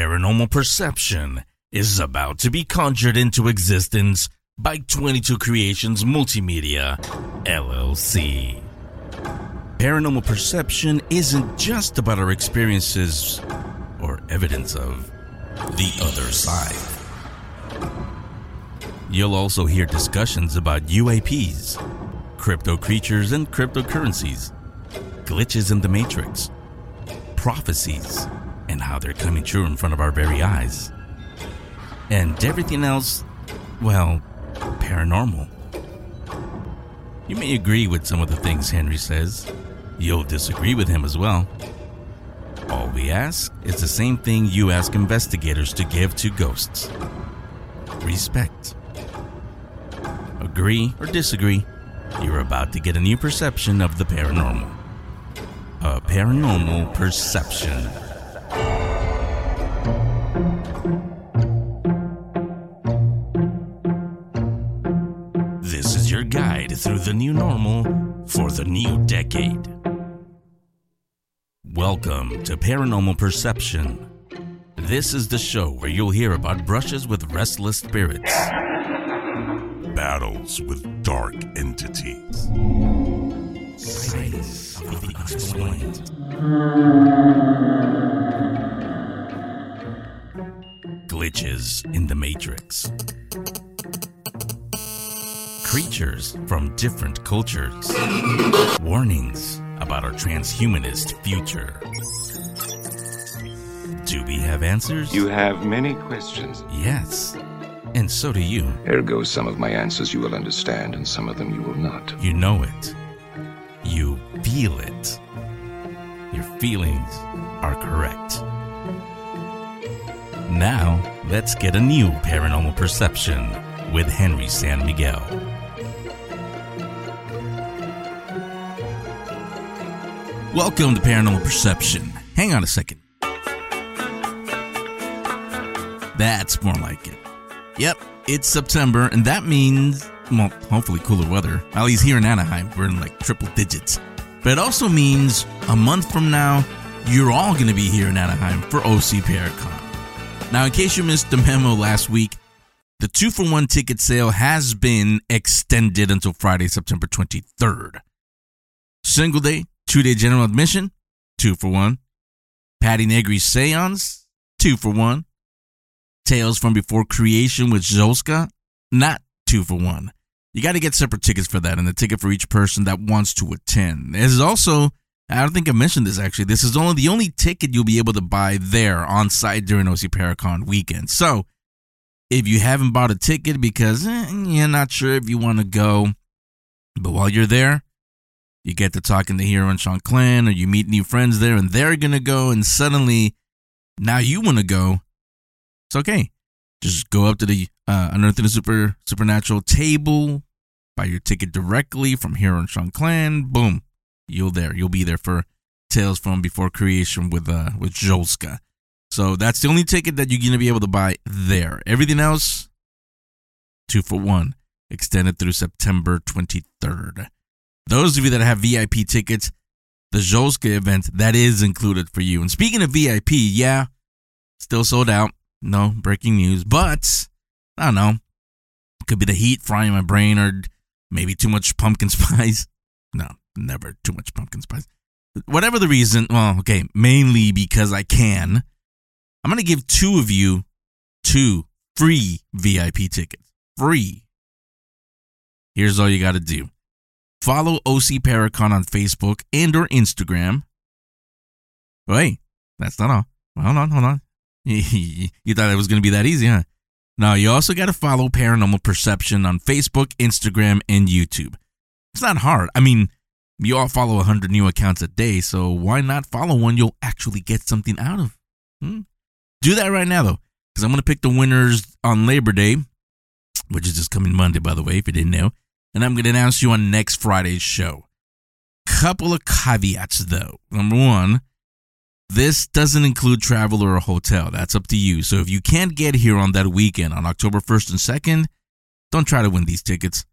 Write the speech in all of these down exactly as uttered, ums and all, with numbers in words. Paranormal Perception is about to be conjured into existence by twenty-two Creations Multimedia, L L C. Paranormal Perception isn't just about our experiences or evidence of the other side. You'll also hear discussions about U A Ps, crypto creatures and cryptocurrencies, glitches in the Matrix, prophecies, and how they're coming true in front of our very eyes. And everything else, well, paranormal. You may agree with some of the things Henry says. You'll disagree with him as well. All we ask is the same thing you ask investigators to give to ghosts. Respect. Agree or disagree, you're about to get a new perception of the paranormal. A Paranormal Perception. This is your guide through the new normal for the new decade. Welcome to Paranormal Perception. This is the show where you'll hear about brushes with restless spirits, battles with dark entities, sightings of the unexplained, glitches in the Matrix, creatures from different cultures, warnings about our transhumanist future. Do we have answers? You have many questions. Yes. And so do you. Ergo, some of my answers you will understand, and some of them you will not. You know it. You feel it. Your feelings are correct. Now, let's get a new Paranormal Perception with Henry San Miguel. Welcome to Paranormal Perception. Hang on a second. That's more like it. Yep, it's September, and that means, well, hopefully cooler weather. At least here in Anaheim, we're in like triple digits. But it also means a month from now, you're all going to be here in Anaheim for O C Paracon. Now, in case you missed the memo last week, the two-for-one ticket sale has been extended until Friday, September twenty-third. Single day, two-day general admission, two-for-one. Patty Negri's Seance, two-for-one. Tales from Before Creation with Zolska, not two for one. You got to get separate tickets for that, and a ticket for each person that wants to attend. This is also, I don't think I mentioned this actually, this is only the only ticket you'll be able to buy there on site during O C Paracon weekend. So if you haven't bought a ticket because eh, you're not sure if you want to go, but while you're there, you get to talking to Hero and Sean Clan, or you meet new friends there, and they're going to go, and suddenly now you want to go. It's okay. Just go up to the uh, Unearthing the Super Supernatural table, buy your ticket directly from Hero and Sean Clan. Boom, you'll there. You'll be there for Tales from Before Creation with uh with Zolska. So that's the only ticket that you're gonna be able to buy there. Everything else, two for one, extended through September twenty-third. Those of you that have V I P tickets, the Zolska event that is included for you. And speaking of V I P, yeah, still sold out. No breaking news, but I don't know. It could be the heat frying my brain, or maybe too much pumpkin spice. No, never too much pumpkin spice. Whatever the reason, well, okay, mainly because I can. I'm going to give two of you two free V I P tickets. Free. Here's all you got to do. Follow O C Paracon on Facebook and or Instagram. Wait, that's not all. Hold on, hold on. You thought it was going to be that easy, huh? No, you also got to follow Paranormal Perception on Facebook, Instagram, and YouTube. It's not hard. I mean, you all follow one hundred new accounts a day, so why not follow one you'll actually get something out of? Hmm? Do that right now, though, because I'm going to pick the winners on Labor Day, which is this coming Monday, by the way, if you didn't know, and I'm going to announce you on next Friday's show. Couple of caveats, though. Number one, this doesn't include travel or a hotel. That's up to you. So if you can't get here on that weekend, on October first and second, don't try to win these tickets.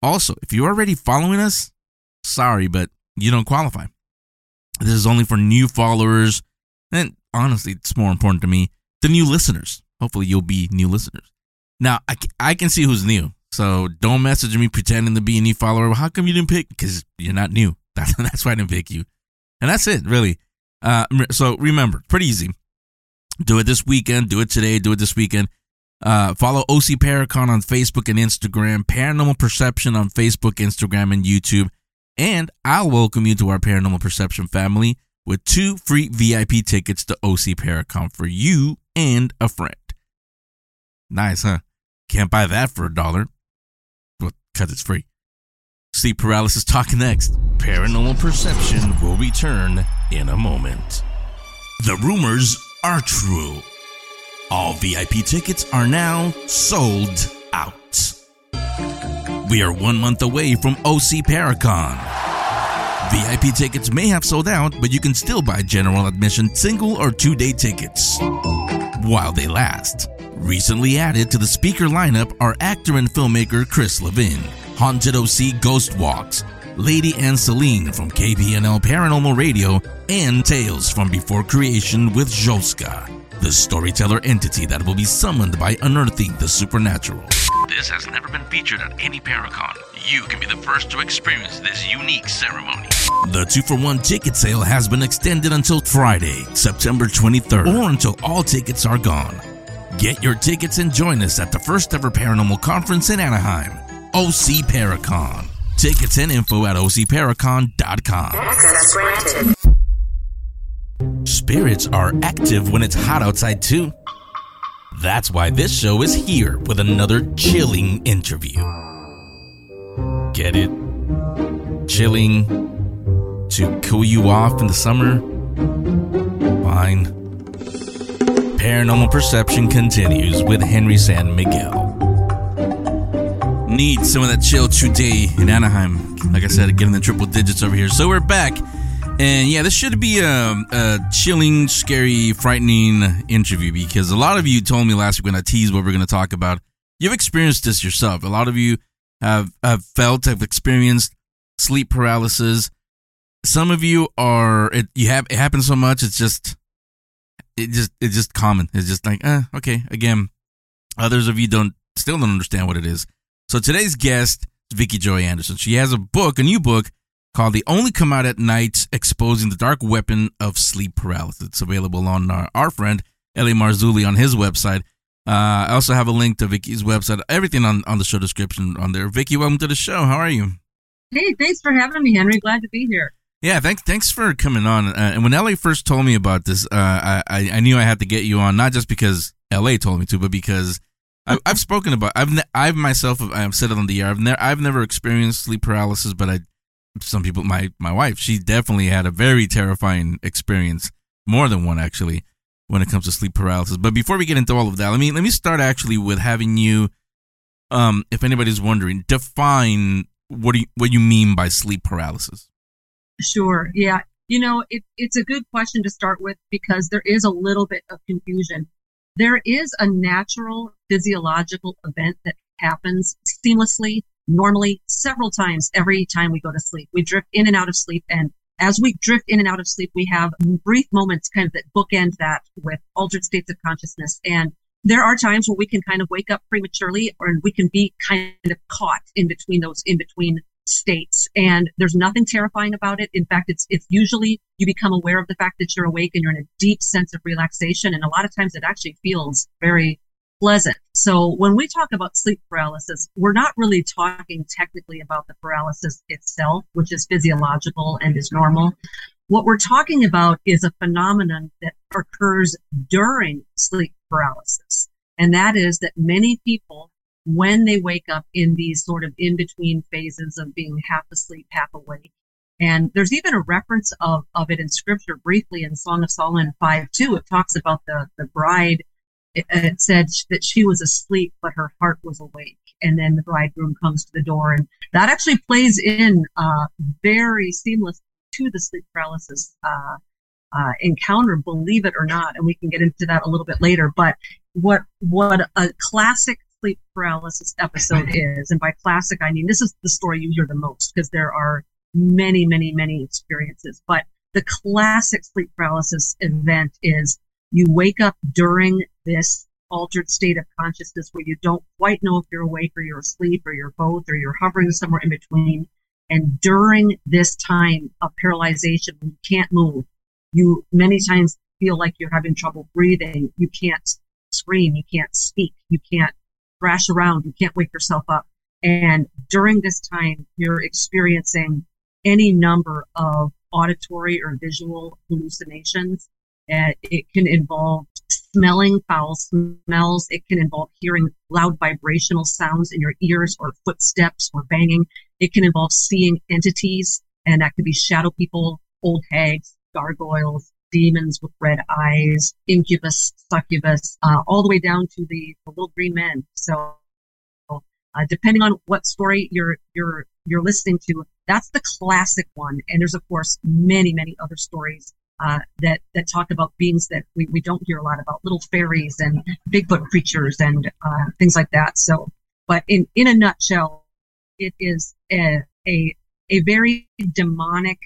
Also, if you're already following us, sorry, but you don't qualify. This is only for new followers And honestly, it's more important to me, the new listeners. Hopefully you'll be new listeners. Now, I, I can see who's new. So don't message me pretending to be a new follower. Well, how come you didn't pick? Because you're not new. That's, that's why I didn't pick you. And that's it, really. Uh, so remember, pretty easy. Do it this weekend. Do it today. Do it this weekend. Uh, follow O C Paracon on Facebook and Instagram. Paranormal Perception on Facebook, Instagram, and YouTube. And I'll welcome you to our Paranormal Perception family with two free V I P tickets to O C Paracon for you and a friend. Nice, huh? Can't buy that for a dollar. Well, because it's free. Sleep Paralysis talk next. Paranormal Perception will return in a moment. The rumors are true. All V I P tickets are now sold out. We are one month away from O C Paracon. V I P tickets may have sold out, but you can still buy general admission single or two-day tickets while they last. Recently added to the speaker lineup are actor and filmmaker Chris Levine, Haunted O C Ghost Walks, Lady Anne Celine from K P N L Paranormal Radio, and Tales from Before Creation with Zolska, the storyteller entity that will be summoned by unearthing the supernatural. This has never been featured at any Paracon. You can be the first to experience this unique ceremony. The two for one ticket sale has been extended until Friday, September twenty-third, or until all tickets are gone. Get your tickets and join us at the first ever paranormal conference in Anaheim, O C Paracon. Tickets and info at O C Paracon dot com. Access granted. Spirits are active when it's hot outside too. That's why this show is here with another chilling interview. Get it? Chilling to cool you off in the summer? Fine. Paranormal Perception continues with Henry San Miguel. Need some of that chill today in Anaheim. Like I said, getting the triple digits over here. So we're back. And yeah, this should be a, a chilling, scary, frightening interview because a lot of you told me last week when I teased what we're going to talk about, you've experienced this yourself. A lot of you have, have felt, have experienced sleep paralysis. Some of you are, it, you have, it happens so much, it's just, it just, it's just common. It's just like, eh, okay, again, others of you don't, still don't understand what it is. So today's guest is Vicki Joy Anderson. She has a book, a new book, called They Only Come Out at Night, Exposing the Dark Weapon of Sleep Paralysis. It's available on our, our friend, L A. Marzulli, on his website. Uh, I also have a link to Vicki's website, everything on, on the show description on there. Vicki, welcome to the show. How are you? Hey, thanks for having me, Henry. Glad to be here. Yeah, thanks thanks for coming on. Uh, and when L A first told me about this, uh, I, I knew I had to get you on, not just because L A told me to, but because I, I've spoken about I've ne- I've myself, I've said it on the air, I've, ne- I've never experienced sleep paralysis, but I some people, my, my wife, she definitely had a very terrifying experience, more than one actually, when it comes to sleep paralysis. But before we get into all of that, let me let me start actually with having you, um, if anybody's wondering, define what do you, what you mean by sleep paralysis. Sure, yeah, you know, it, it's a good question to start with because there is a little bit of confusion. There is a natural physiological event that happens seamlessly. Normally, several times every time we go to sleep, we drift in and out of sleep. And as we drift in and out of sleep, we have brief moments kind of that bookend that with altered states of consciousness. And there are times where we can kind of wake up prematurely or we can be kind of caught in between those in between states. And there's nothing terrifying about it. In fact, it's, it's usually you become aware of the fact that you're awake and you're in a deep sense of relaxation. And a lot of times it actually feels very pleasant. So when we talk about sleep paralysis, we're not really talking technically about the paralysis itself, which is physiological and is normal. What we're talking about is a phenomenon that occurs during sleep paralysis. And that is that many people, when they wake up in these sort of in-between phases of being half asleep, half awake, and there's even a reference of, of it in scripture briefly in Song of Solomon five two. It talks about the, the bride. It said that she was asleep, but her heart was awake. And then the bridegroom comes to the door. And that actually plays in uh, very seamless to the sleep paralysis uh, uh, encounter, believe it or not. And we can get into that a little bit later. But what what a classic sleep paralysis episode is, and by classic, I mean this is the story you hear the most because there are many, many, many experiences. But The classic sleep paralysis event is you wake up during this altered state of consciousness where you don't quite know if you're awake or you're asleep or you're both or you're hovering somewhere in between. And during this time of paralyzation, you can't move. You many times feel like you're having trouble breathing. You can't scream. You can't speak. You can't thrash around. You can't wake yourself up. And during this time, you're experiencing any number of auditory or visual hallucinations. Uh, it can involve smelling foul smells. It can involve hearing loud vibrational sounds in your ears or footsteps or banging. It can involve seeing entities, and that could be shadow people, old hags, gargoyles, demons with red eyes, incubus, succubus, uh, all the way down to the, the little green men. So uh, depending on what story you're you're you're listening to, that's the classic one. And there's, of course, many, many other stories uh, that, that talk about beings that we, we don't hear a lot about, little fairies and Bigfoot creatures and uh, things like that. So, but in, in a nutshell, it is a, a, a very demonic,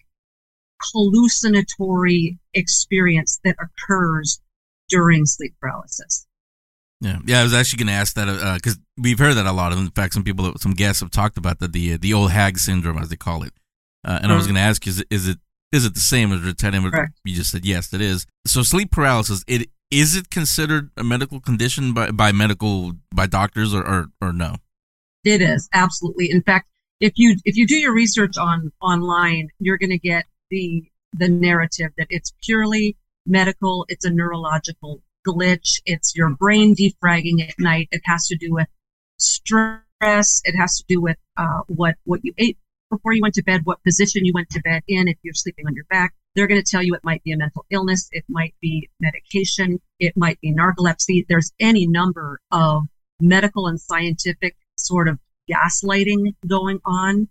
hallucinatory experience that occurs during sleep paralysis. Yeah, yeah. I was actually going to ask that because uh, we've heard that a lot. In fact, some people, some guests have talked about that, the the old hag syndrome, as they call it. Uh, and mm-hmm. I was going to ask, is is it is it the same as retinitis? Correct. You just said yes, it is. So sleep paralysis, it is it considered a medical condition by, by medical by doctors or, or or no? It is, absolutely. In fact, if you if you do your research on online, you're going to get the the narrative that it's purely medical. It's a neurological glitch. It's your brain defragging at night. It has to do with stress. It has to do with uh, what what you ate before you went to bed, what position you went to bed in. If you're sleeping on your back, they're going to tell you it might be a mental illness. It might be medication. It might be narcolepsy. There's any number of medical and scientific sort of gaslighting going on.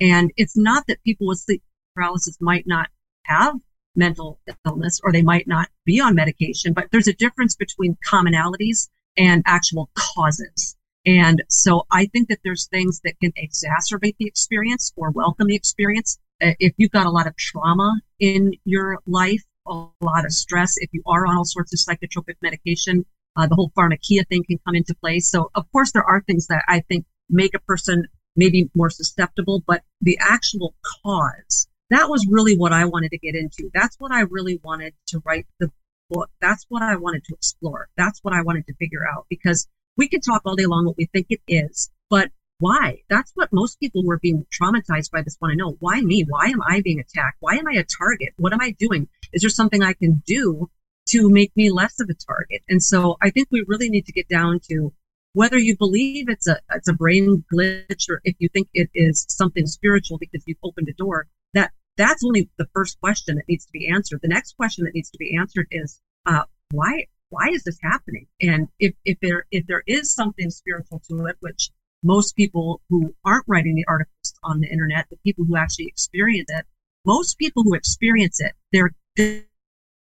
And it's not that people with sleep paralysis might not have mental illness, or they might not be on medication, but there's a difference between commonalities and actual causes. And so I think that there's things that can exacerbate the experience or welcome the experience. If you've got a lot of trauma in your life, a lot of stress, if you are on all sorts of psychotropic medication, uh, the whole pharmakia thing can come into play. So of course there are things that I think make a person maybe more susceptible, but the actual cause, that was really what I wanted to get into. That's what I really wanted to write the book. That's what I wanted to explore. That's what I wanted to figure out, because we can talk all day long what we think it is, but why? That's what most people who are being traumatized by this want to know. Why me? Why am I being attacked? Why am I a target? What am I doing? Is there something I can do to make me less of a target? And so I think we really need to get down to whether you believe it's a, it's a brain glitch, or if you think it is something spiritual because you've opened a door. That That's only the first question that needs to be answered. The next question that needs to be answered is, uh, why, why is this happening? And if, if there, if there is something spiritual to it, which most people who aren't writing the articles on the internet, the people who actually experience it, most people who experience it, their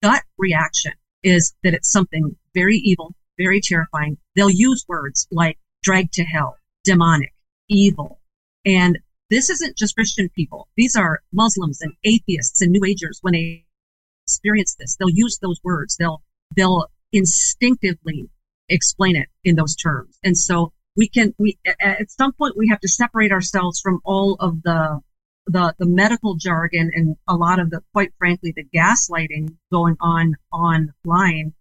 gut reaction is that it's something very evil, very terrifying. They'll use words like dragged to hell, demonic, evil. And this isn't just Christian people. These are Muslims and atheists and New Agers. When they experience this, they'll use those words. They'll they'll instinctively explain it in those terms. And so we can we at some point we have to separate ourselves from all of the the, the medical jargon and a lot of the, quite frankly, the gaslighting going on online,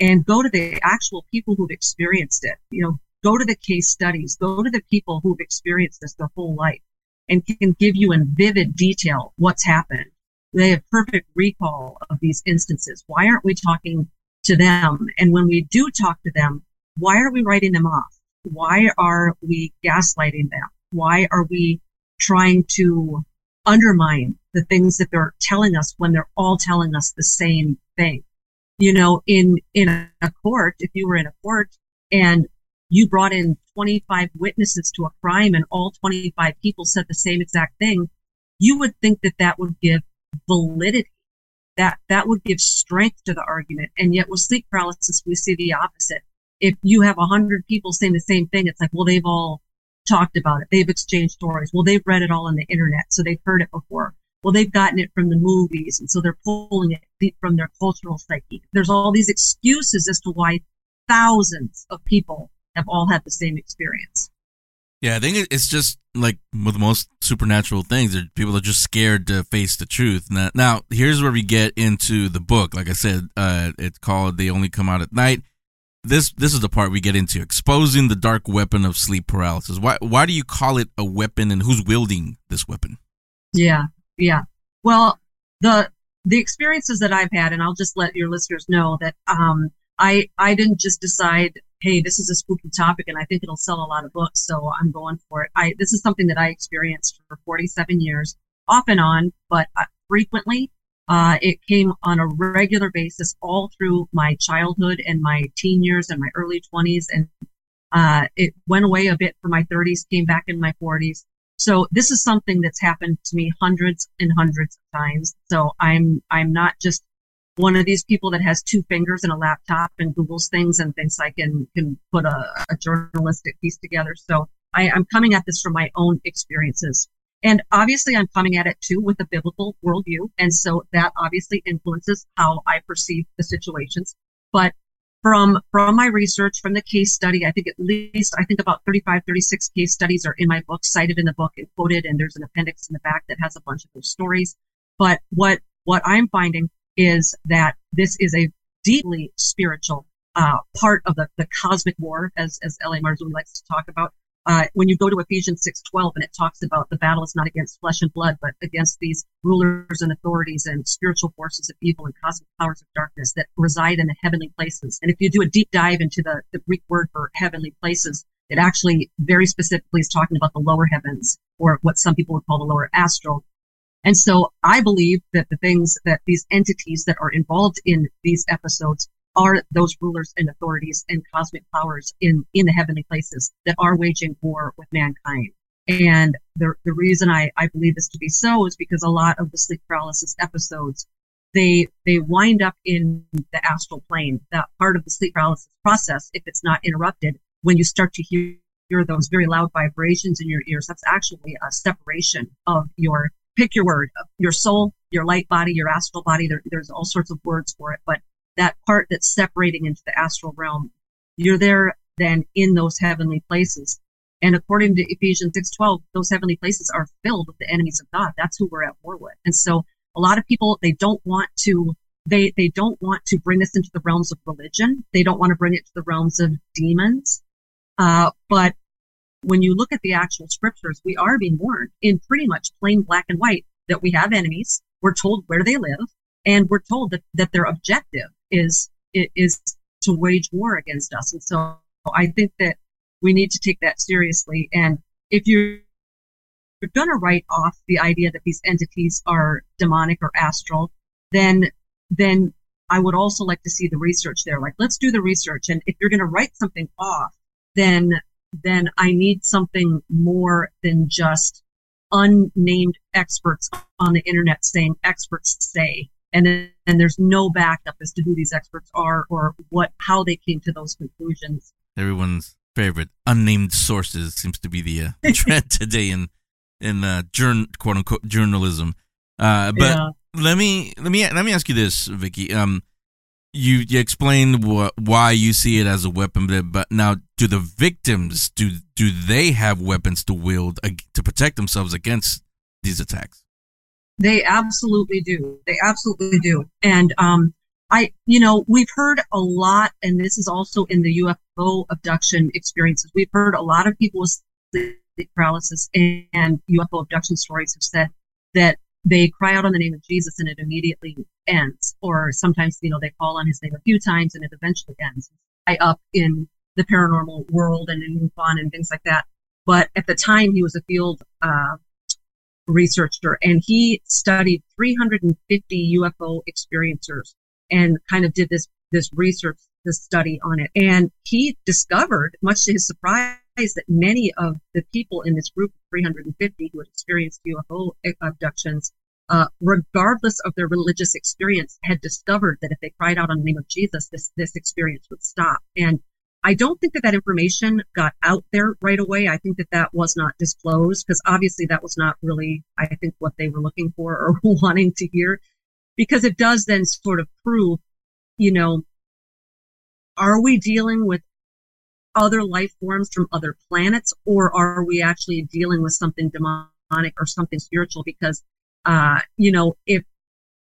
and go to the actual people who've experienced it. You know, go to the case studies. Go to the people who've experienced this their whole life, and can give you in vivid detail what's happened. They have perfect recall of these instances. Why aren't we talking to them? And when we do talk to them, why are we writing them off? Why are we gaslighting them? Why are we trying to undermine the things that they're telling us when they're all telling us the same thing? You know, in, in a court, if you were in a court and you brought in twenty-five witnesses to a crime and all twenty-five people said the same exact thing, you would think that that would give validity, that that would give strength to the argument. And yet with sleep paralysis, we see the opposite. If you have one hundred people saying the same thing, it's like, well, they've all talked about it. They've exchanged stories. Well, they've read it all on the internet, so they've heard it before. well, they've gotten it from the movies, and so they're pulling it from their cultural psyche. There's all these excuses as to why thousands of people have all had the same experience. Yeah, I think it's just like with most supernatural things, people are just scared to face the truth. Now, now here's where we get into the book. Like I said, uh, it's called They Only Come Out at Night. This this is the part we get into, exposing the dark weapon of sleep paralysis. Why why do you call it a weapon, and who's wielding this weapon? Yeah, yeah. Well, the the experiences that I've had, and I'll just let your listeners know that um, I I didn't just decide, hey, this is a spooky topic, and I think it'll sell a lot of books, so I'm going for it. I this is something that I experienced for forty-seven years, off and on, but frequently. Uh, it came on a regular basis all through my childhood and my teen years and my early twenties. And uh, it went away a bit for my thirties, came back in my forties. So this is something that's happened to me hundreds and hundreds of times. So I'm I'm not just one of these people that has two fingers and a laptop and Googles things and thinks I can, can put a, a journalistic piece together. So I, I'm coming at this from my own experiences. And obviously, I'm coming at it, too, with a biblical worldview. And so that obviously influences how I perceive the situations. But from from my research, from the case study, I think at least, I think about thirty-five, thirty-six case studies are in my book, cited in the book and quoted. And there's an appendix in the back that has a bunch of those stories. But what what I'm finding is that this is a deeply spiritual uh, part of the, the cosmic war, as, as L A. Marzulli likes to talk about. Uh, when you go to Ephesians six twelve, and it talks about the battle is not against flesh and blood, but against these rulers and authorities and spiritual forces of evil and cosmic powers of darkness that reside in the heavenly places. And if you do a deep dive into the, the Greek word for heavenly places, it actually very specifically is talking about the lower heavens, or what some people would call the lower astral. And so I believe that the things that these entities that are involved in these episodes are those rulers and authorities and cosmic powers in, in the heavenly places that are waging war with mankind. And the the reason I, I believe this to be so is because a lot of the sleep paralysis episodes, they they wind up in the astral plane. That part of the sleep paralysis process, if it's not interrupted, when you start to hear, hear those very loud vibrations in your ears, that's actually a separation of your, pick your word, your soul, your light body, your astral body. There, there's all sorts of words for it, but that part that's separating into the astral realm, you're there then in those heavenly places. And according to Ephesians six twelve, those heavenly places are filled with the enemies of God. That's who we're at war with. And so a lot of people, they don't want to, they, they don't want to bring this into the realms of religion. They don't want to bring it to the realms of demons. Uh, but when you look at the actual scriptures, we are being warned in pretty much plain black and white that we have enemies. We're told where they live, and we're told that, that their objective is it is to wage war against us. And so I think that we need to take that seriously. And if you're, you're going to write off the idea that these entities are demonic or astral, then then I would also like to see the research there. Like, let's do the research. And if you're going to write something off, then then I need something more than just unnamed experts on the internet saying experts say. And then and there's no backup as to who these experts are or what how they came to those conclusions. Everyone's favorite unnamed sources seems to be the uh, trend today in in uh, jour- quote unquote journalism. Uh, but yeah. let me let me let me ask you this, Vicki. Um, you you explained wh- why you see it as a weapon, but now do the victims do do they have weapons to wield uh, to protect themselves against these attacks? They absolutely do. They absolutely do. And, um, I, you know, we've heard a lot, and this is also in the U F O abduction experiences. We've heard a lot of people with sleep paralysis and U F O abduction stories have said that they cry out on the name of Jesus and it immediately ends. Or sometimes, you know, they call on his name a few times and it eventually ends. I up in the paranormal world and in MUFON and things like that. But at the time, he was a field, uh, researcher, and he studied three hundred fifty U F O experiencers and kind of did this this research, this study on it. And he discovered, much to his surprise, that many of the people in this group of three hundred fifty who had experienced U F O abductions, uh, regardless of their religious experience, had discovered that if they cried out on the name of Jesus, this this experience would stop. And I don't think that that information got out there right away. I think that that was not disclosed because obviously that was not really, I think, what they were looking for or wanting to hear, because it does then sort of prove, you know, are we dealing with other life forms from other planets, or are we actually dealing with something demonic or something spiritual? Because, uh, you know, if,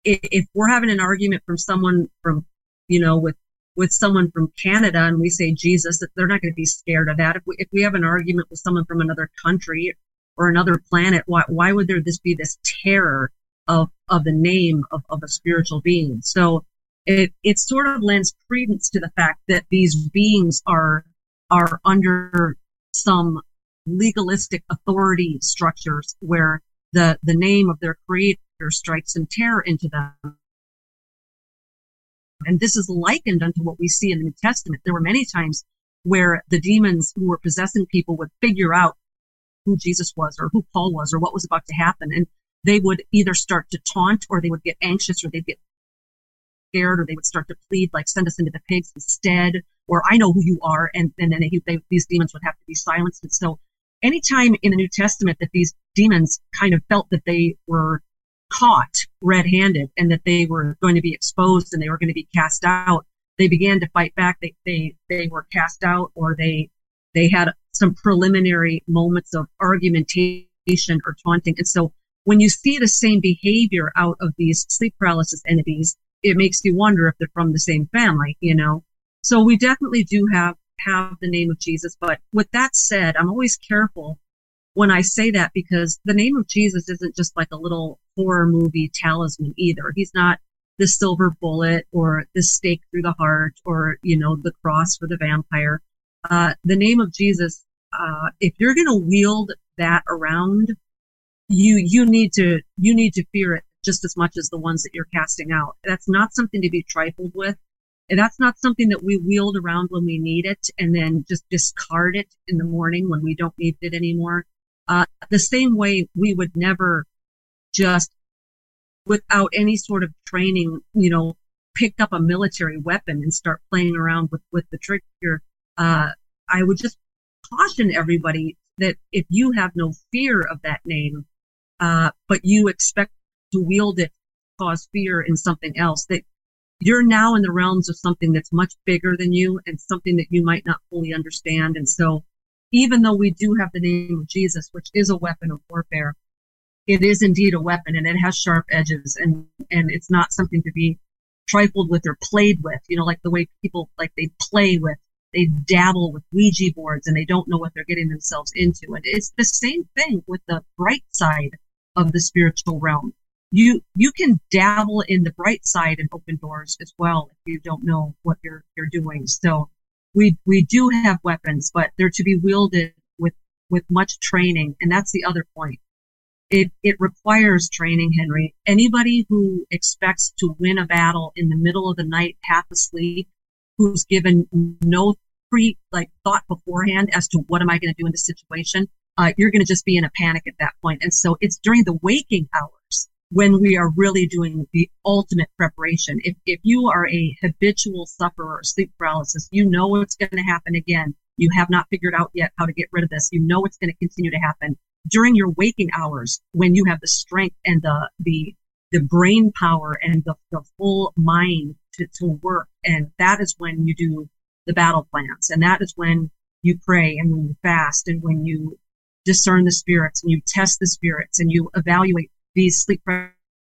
if we're having an argument from someone from, you know, with, with someone from Canada and we say Jesus, that they're not going to be scared of that. If we, if we have an argument with someone from another country or another planet, why, why would there this be this terror of, of the name of, of a spiritual being? So it, it sort of lends credence to the fact that these beings are, are under some legalistic authority structures where the, the name of their creator strikes some terror into them. And this is likened unto what we see in the New Testament. There were many times where the demons who were possessing people would figure out who Jesus was or who Paul was or what was about to happen. And they would either start to taunt, or they would get anxious, or they'd get scared, or they would start to plead, like, send us into the pigs instead, or I know who you are. And, and then they, they, these demons would have to be silenced. And so anytime in the New Testament that these demons kind of felt that they were caught red-handed and that they were going to be exposed and they were going to be cast out, they began to fight back. They they, they were cast out, or they they had some preliminary moments of argumentation or taunting. And so when you see the same behavior out of these sleep paralysis entities, it makes you wonder if they're from the same family, you know? So we definitely do have, have the name of Jesus. But with that said, I'm always careful when I say that, because the name of Jesus isn't just like a little horror movie talisman either. He's not the silver bullet or the stake through the heart or, you know, the cross for the vampire. Uh, the name of Jesus, uh, if you're going to wield that around, you, you need to, you need to fear it just as much as the ones that you're casting out. That's not something to be trifled with. And that's not something that we wield around when we need it and then just discard it in the morning when we don't need it anymore. Uh, the same way we would never just, without any sort of training, you know, pick up a military weapon and start playing around with, with the trigger. Uh, I would just caution everybody that if you have no fear of that name, uh, but you expect to wield it, cause fear in something else, that you're now in the realms of something that's much bigger than you and something that you might not fully understand. And so even though we do have the name of Jesus, which is a weapon of warfare, it is indeed a weapon, and it has sharp edges, and, and it's not something to be trifled with or played with, you know, like the way people, like they play with, they dabble with Ouija boards and they don't know what they're getting themselves into. And it's the same thing with the bright side of the spiritual realm. You, you can dabble in the bright side and open doors as well if you don't know what you're, you're doing. So we, we do have weapons, but they're to be wielded with, with much training. And that's the other point. It, it requires training, Henry. Anybody who expects to win a battle in the middle of the night, half asleep, who's given no pre, like thought beforehand as to what am I going to do in this situation, uh, you're going to just be in a panic at that point. And so it's during the waking hours when we are really doing the ultimate preparation. If, if you are a habitual sufferer of sleep paralysis, you know what's going to happen again. You have not figured out yet how to get rid of this. You know it's going to continue to happen. During your waking hours, when you have the strength and the the, the brain power and the, the full mind to, to work, and that is when you do the battle plans, and that is when you pray and when you fast and when you discern the spirits and you test the spirits and you evaluate these sleep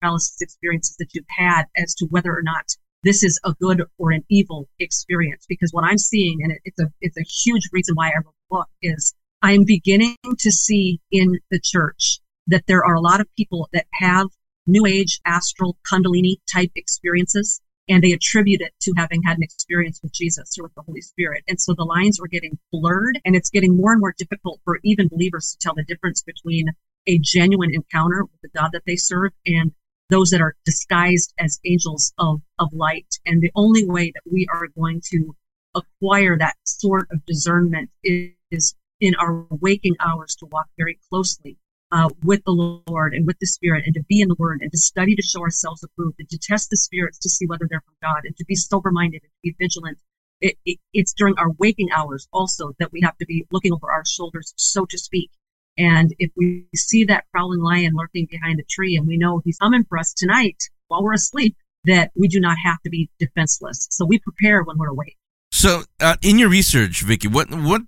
paralysis experiences that you've had as to whether or not this is a good or an evil experience. Because what I'm seeing, and it, it's a it's a huge reason why I wrote the book, is I'm beginning to see in the church that there are a lot of people that have New Age astral Kundalini type experiences, and they attribute it to having had an experience with Jesus or with the Holy Spirit. And so the lines are getting blurred, and it's getting more and more difficult for even believers to tell the difference between a genuine encounter with the God that they serve and those that are disguised as angels of, of light. And the only way that we are going to acquire that sort of discernment is, is in our waking hours to walk very closely uh, with the Lord and with the Spirit, and to be in the Word and to study to show ourselves approved, and to test the spirits to see whether they're from God, and to be sober-minded and to be vigilant It, it, it's during our waking hours also that we have to be looking over our shoulders, so to speak. And if we see that prowling lion lurking behind a tree and we know he's coming for us tonight while we're asleep, that we do not have to be defenseless. So we prepare when we're awake. So uh, in your research, Vicki, what what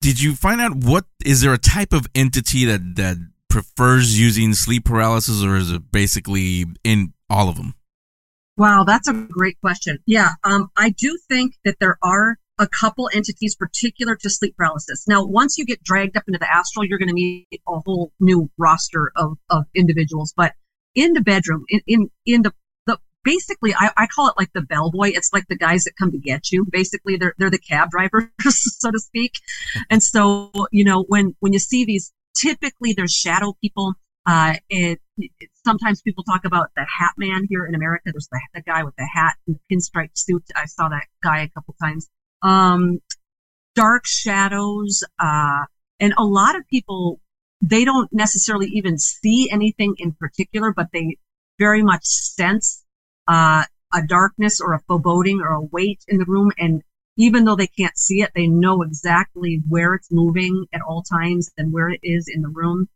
did you find out? What is there a type of entity that, that prefers using sleep paralysis, or is it basically in all of them? Wow, that's a great question. Yeah, um, I do think that there are a couple entities particular to sleep paralysis. Now, once you get dragged up into the astral, you're going to meet a whole new roster of, of individuals. But in the bedroom, in in, in the, the basically, I, I call it like the bellboy. It's like the guys that come to get you. Basically, they're they're the cab drivers, so to speak. And so, you know, when when you see these, typically there's shadow people. Uh, it, it, sometimes people talk about the hat man here in America. There's the, the guy with the hat and the pinstripe suit. I saw that guy a couple times. Um, dark shadows, uh, and a lot of people, they don't necessarily even see anything in particular, but they very much sense, uh, a darkness or a foreboding or a weight in the room. And even though they can't see it, they know exactly where it's moving at all times and where it is in the room.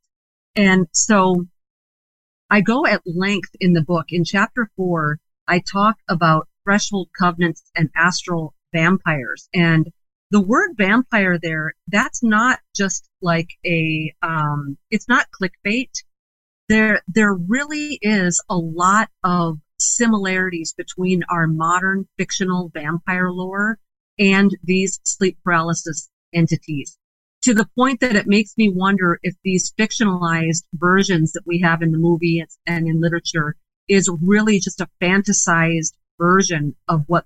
And so I go at length in the book. In chapter four, I talk about threshold covenants and astral vampires. And the word vampire there, that's not just like a, um, it's not clickbait. There, there really is a lot of similarities between our modern fictional vampire lore and these sleep paralysis entities, to the point that it makes me wonder if these fictionalized versions that we have in the movie and in literature is really just a fantasized version of what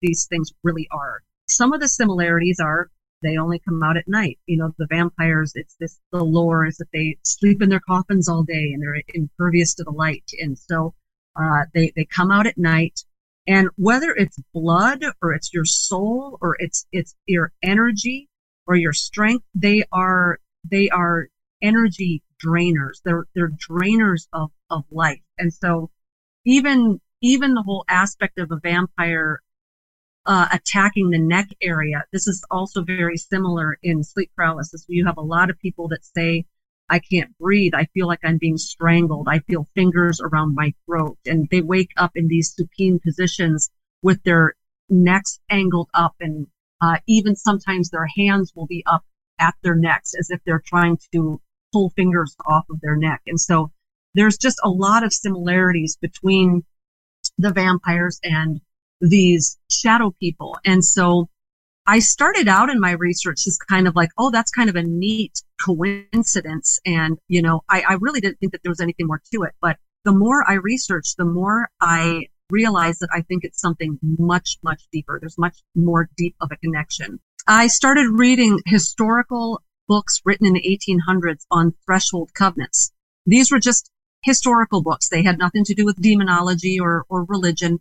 these things really are. Some of the similarities are they only come out at night. You know, the vampires, it's this, the lore is that they sleep in their coffins all day and they're impervious to the light. And so uh, they, they come out at night. And whether it's blood or it's your soul or it's it's your energy, or your strength, they are they are energy drainers. They're they're drainers of, of life. And so even even the whole aspect of a vampire uh, attacking the neck area, this is also very similar in sleep paralysis. You have a lot of people that say, I can't breathe, I feel like I'm being strangled, I feel fingers around my throat. And they wake up in these supine positions with their necks angled up, and Uh, even sometimes their hands will be up at their necks as if they're trying to pull fingers off of their neck. And so there's just a lot of similarities between the vampires and these shadow people. And so I started out in my research as kind of like, oh, that's kind of a neat coincidence. And, you know, I, I really didn't think that there was anything more to it. But the more I researched, the more I realize that I think it's something much, much deeper. There's much more deep of a connection. I started reading historical books written in the eighteen hundreds on threshold covenants. These were just historical books. They had nothing to do with demonology or, or religion.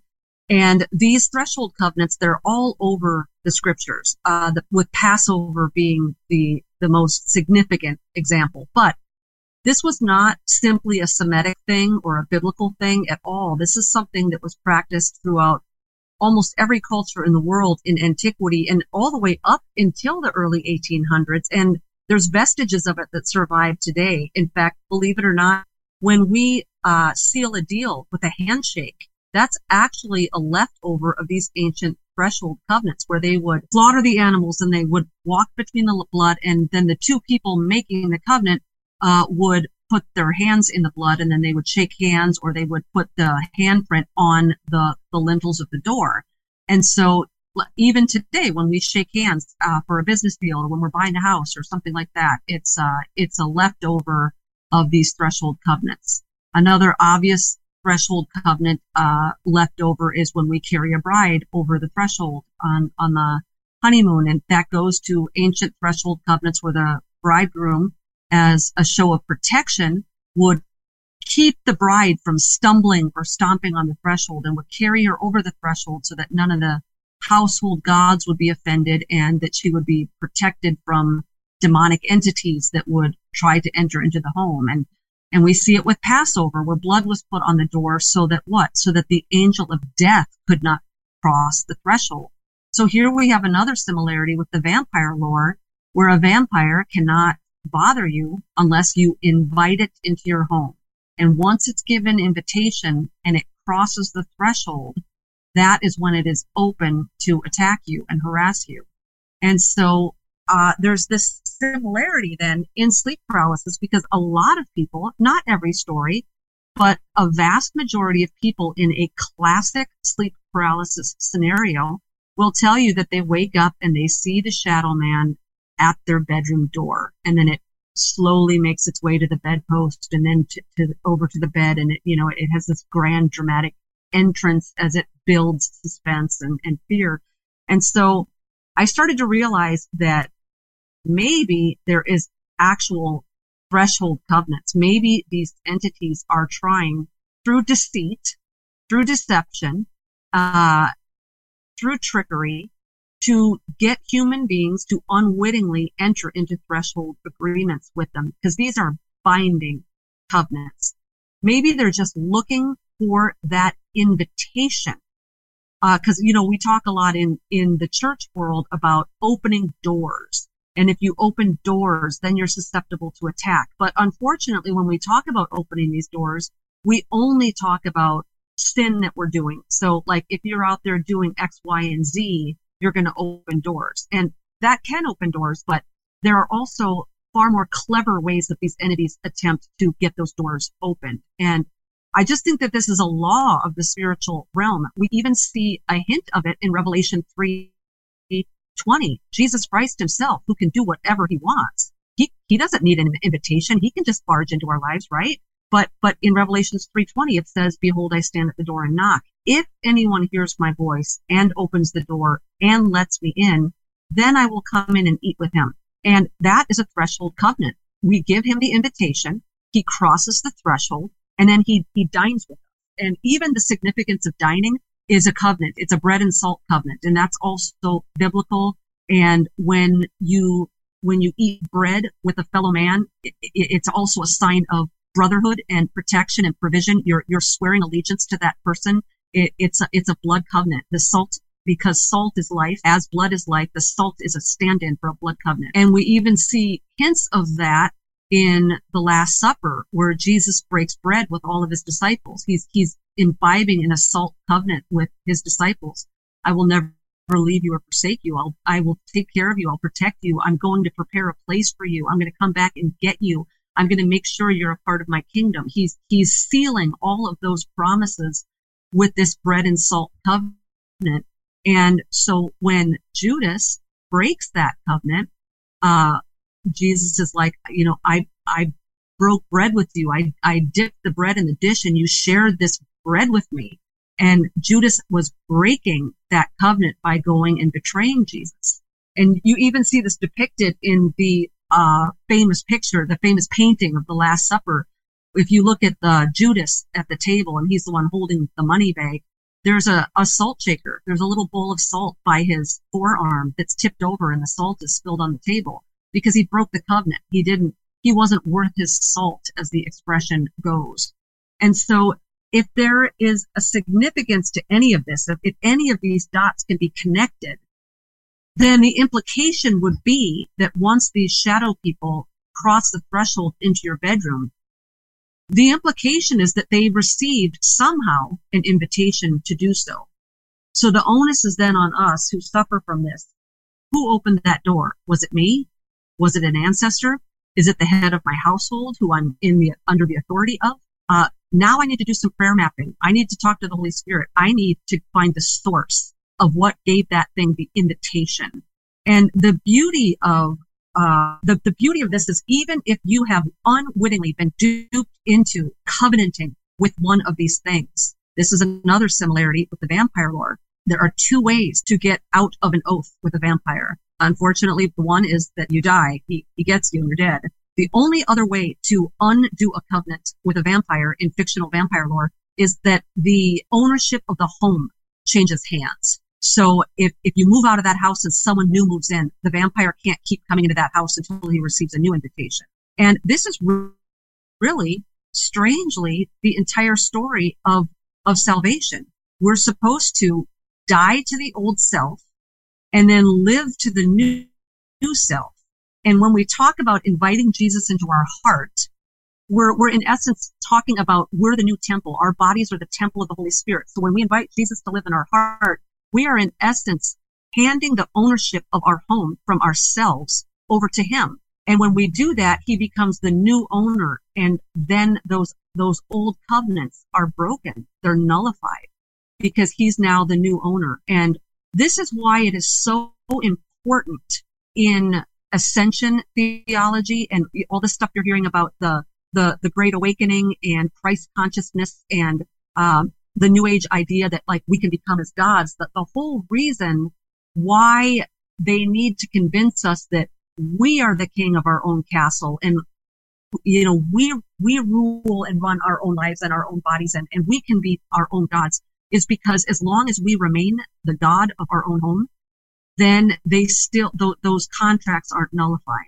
And these threshold covenants, they're all over the scriptures, uh, the, with Passover being the, the most significant example. But this was not simply a Semitic thing or a biblical thing at all. This is something that was practiced throughout almost every culture in the world in antiquity and all the way up until the early eighteen hundreds. And there's vestiges of it that survive today. In fact, believe it or not, when we uh, seal a deal with a handshake, that's actually a leftover of these ancient threshold covenants, where they would slaughter the animals and they would walk between the blood, and then the two people making the covenant Uh, would put their hands in the blood, and then they would shake hands, or they would put the handprint on the, the lintels of the door. And so even today, when we shake hands uh, for a business deal, or when we're buying a house or something like that, it's, uh, it's a leftover of these threshold covenants. Another obvious threshold covenant uh, leftover is when we carry a bride over the threshold on, on the honeymoon. And that goes to ancient threshold covenants where the bridegroom, as a show of protection, would keep the bride from stumbling or stomping on the threshold, and would carry her over the threshold so that none of the household gods would be offended, and that she would be protected from demonic entities that would try to enter into the home. And and we see it with Passover, where blood was put on the door so that what? So that the angel of death could not cross the threshold. So here we have another similarity with the vampire lore, where a vampire cannot bother you unless you invite it into your home. And once it's given invitation and it crosses the threshold, that is when it is open to attack you and harass you. And so uh, there's this similarity then in sleep paralysis, because a lot of people, not every story, but a vast majority of people in a classic sleep paralysis scenario will tell you that they wake up and they see the shadow man at their bedroom door, and then it slowly makes its way to the bedpost and then to, to over to the bed, and it, you know, it has this grand dramatic entrance as it builds suspense and, and fear. And so I started to realize that maybe there is actual threshold covenants. Maybe these entities are trying through deceit, through deception, uh, through trickery, to get human beings to unwittingly enter into threshold agreements with them, because these are binding covenants. Maybe they're just looking for that invitation. Because, uh, you know, we talk a lot in, in the church world about opening doors. And if you open doors, then you're susceptible to attack. But unfortunately, when we talk about opening these doors, we only talk about sin that we're doing. So, like, if you're out there doing X, Y, and Z, you're going to open doors. And that can open doors, but there are also far more clever ways that these entities attempt to get those doors open. And I just think that this is a law of the spiritual realm. We even see a hint of it in Revelation three twenty. Jesus Christ himself, who can do whatever he wants. He he doesn't need an invitation. He can just barge into our lives, right? But but in Revelation three twenty, it says, "Behold, I stand at the door and knock. If anyone hears my voice and opens the door and lets me in, then I will come in and eat with him." And that is a threshold covenant. We give him the invitation. He crosses the threshold, and then he he dines with us. And even the significance of dining is a covenant. It's a bread and salt covenant, and that's also biblical. And when you when you eat bread with a fellow man, it, it's also a sign of brotherhood and protection and provision. You're you're swearing allegiance to that person. It, it's a, it's a blood covenant. The salt, because salt is life, as blood is life. The salt is a stand-in for a blood covenant. And we even see hints of that in the Last Supper, where Jesus breaks bread with all of his disciples. He's he's imbibing in a salt covenant with his disciples. I will never leave you or forsake you. I'll I will take care of you. I'll protect you. I'm going to prepare a place for you. I'm going to come back and get you. I'm going to make sure you're a part of my kingdom. He's he's sealing all of those promises with this bread and salt covenant. And so when Judas breaks that covenant, uh, Jesus is like, you know, I, I broke bread with you. I, I dipped the bread in the dish and you shared this bread with me. And Judas was breaking that covenant by going and betraying Jesus. And you even see this depicted in the, uh, famous picture, the famous painting of the Last Supper. If you look at the Judas at the table and he's the one holding the money bag, there's a, a salt shaker. There's a little bowl of salt by his forearm that's tipped over and the salt is spilled on the table, because he broke the covenant. He didn't, he wasn't worth his salt, as the expression goes. And so if there is a significance to any of this, if, if any of these dots can be connected, then the implication would be that once these shadow people cross the threshold into your bedroom, the implication is that they received somehow an invitation to do so. So the onus is then on us who suffer from this. Who opened that door? Was it me? Was it an ancestor? Is it the head of my household who I'm in the under the authority of? Uh, now I need to do some prayer mapping. I need to talk to the Holy Spirit. I need to find the source of what gave that thing the invitation. And the beauty of uh, the, the beauty of this is, even if you have unwittingly been duped into covenanting with one of these things, this is another similarity with the vampire lore. There are two ways to get out of an oath with a vampire. Unfortunately, the one is that you die. He, he gets you and you're dead. The only other way to undo a covenant with a vampire in fictional vampire lore is that the ownership of the home changes hands. So if, if you move out of that house and someone new moves in, the vampire can't keep coming into that house until he receives a new invitation. And this is really, strangely, the entire story of, of salvation. We're supposed to die to the old self, and then live to the new, new self. And when we talk about inviting Jesus into our heart, we're, we're in essence talking about we're the new temple. Our bodies are the temple of the Holy Spirit. So when we invite Jesus to live in our heart, we are in essence handing the ownership of our home from ourselves over to him. And when we do that, he becomes the new owner. And then those, those old covenants are broken. They're nullified because he's now the new owner. And this is why it is so important in ascension theology and all the stuff you're hearing about the, the, the Great Awakening and Christ consciousness and, um, the New Age idea that like we can become as gods, that the whole reason why they need to convince us that we are the king of our own castle, and you know we we rule and run our own lives and our own bodies, and, and we can be our own gods, is because as long as we remain the god of our own home, then they still th- those contracts aren't nullified.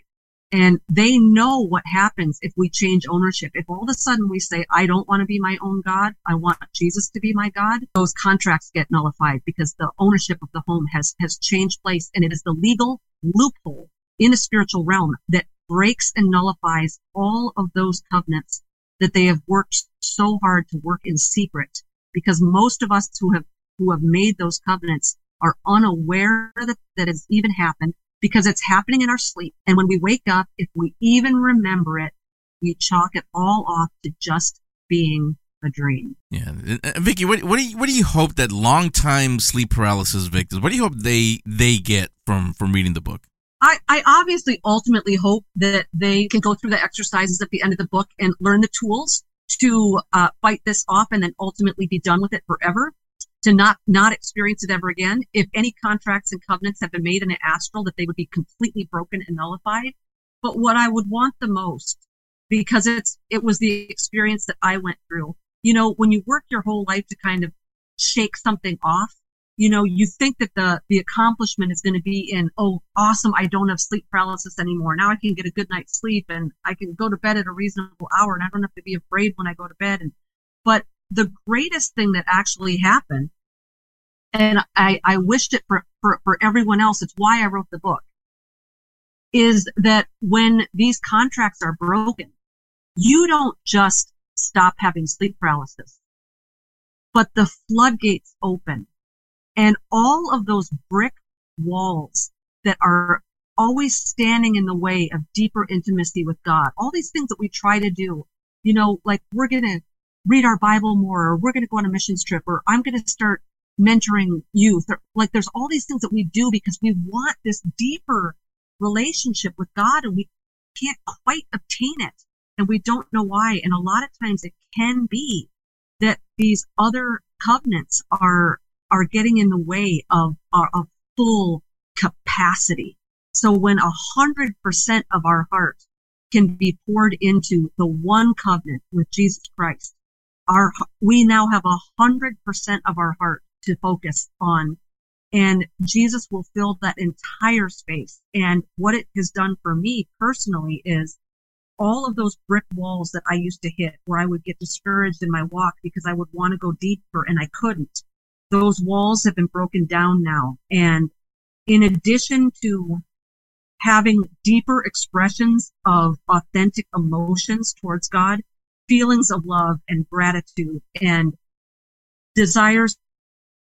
And they know what happens if we change ownership. If all of a sudden we say, I don't want to be my own God, I want Jesus to be my God, those contracts get nullified because the ownership of the home has, has changed place. And it is the legal loophole in the spiritual realm that breaks and nullifies all of those covenants that they have worked so hard to work in secret. Because most of us who have, who have made those covenants are unaware that that has even happened, because it's happening in our sleep. And when we wake up, if we even remember it, we chalk it all off to just being a dream. Yeah. Uh, Vicki, what, what do you, what do you hope that longtime sleep paralysis victims, what do you hope they, they get from, from reading the book? I, I obviously ultimately hope that they can go through the exercises at the end of the book and learn the tools to uh, fight this off and then ultimately be done with it forever. To not, not experience it ever again. If any contracts and covenants have been made in an astral, that they would be completely broken and nullified. But what I would want the most, because it's, it was the experience that I went through. You know, when you work your whole life to kind of shake something off, you know, you think that the, the accomplishment is going to be in, oh, awesome, I don't have sleep paralysis anymore. Now I can get a good night's sleep and I can go to bed at a reasonable hour and I don't have to be afraid when I go to bed. And, but the greatest thing that actually happened, and I, I wished it for, for, for everyone else, it's why I wrote the book, is that when these contracts are broken, you don't just stop having sleep paralysis, but the floodgates open. And all of those brick walls that are always standing in the way of deeper intimacy with God, all these things that we try to do, you know, like we're going to read our Bible more, or we're going to go on a missions trip, or I'm going to start mentoring youth. Like there's all these things that we do because we want this deeper relationship with God and we can't quite obtain it. And we don't know why. And a lot of times it can be that these other covenants are, are getting in the way of our of full capacity. So when a hundred percent of our heart can be poured into the one covenant with Jesus Christ, Our, we now have a hundred percent of our heart to focus on, and Jesus will fill that entire space. And what it has done for me personally is all of those brick walls that I used to hit, where I would get discouraged in my walk because I would want to go deeper and I couldn't. Those walls have been broken down now. And in addition to having deeper expressions of authentic emotions towards God, feelings of love and gratitude and desires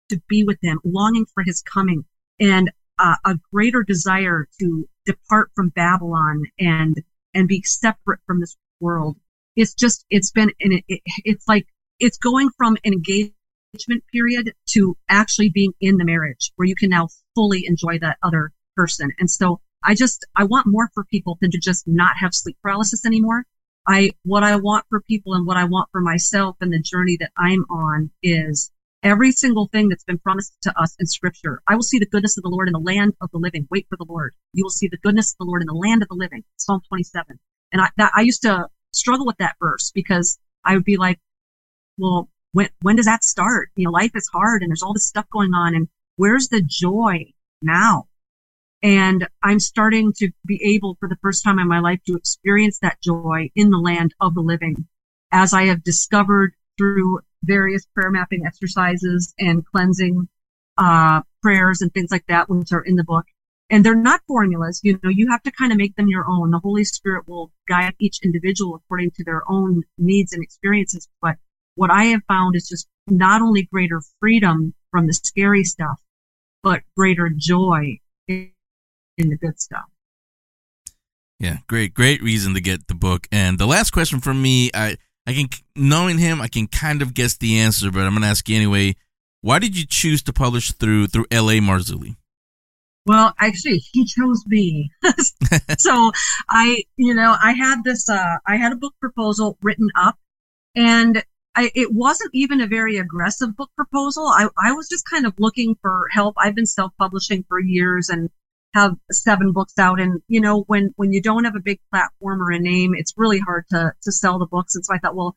to be with him, longing for his coming, and uh, a greater desire to depart from Babylon and and be separate from this world. It's just, it's been, and it, it, it's like, it's going from an engagement period to actually being in the marriage where you can now fully enjoy that other person. And so I just, I want more for people than to just not have sleep paralysis anymore. I, what I want for people and what I want for myself and the journey that I'm on is every single thing that's been promised to us in scripture. I will see the goodness of the Lord in the land of the living. Wait for the Lord. You will see the goodness of the Lord in the land of the living. Psalm twenty-seven. And I, that, I used to struggle with that verse because I would be like, well, when, when does that start? You know, life is hard and there's all this stuff going on. And where's the joy now? And I'm starting to be able for the first time in my life to experience that joy in the land of the living, as I have discovered through various prayer mapping exercises and cleansing uh, prayers and things like that, which are in the book. And they're not formulas. You know, you have to kind of make them your own. The Holy Spirit will guide each individual according to their own needs and experiences. But what I have found is just not only greater freedom from the scary stuff, but greater joy in the good stuff. Yeah, great, great reason to get the book. And the last question from me, I, I can, knowing him, I can kind of guess the answer, but I'm going to ask you anyway. Why did you choose to publish through through L A. Marzulli? Well, actually, he chose me. So I, you know, I had this, uh, I had a book proposal written up, and I, it wasn't even a very aggressive book proposal. I, I was just kind of looking for help. I've been self-publishing for years and have seven books out. And, you know, when, when you don't have a big platform or a name, it's really hard to, to sell the books. And so I thought, well,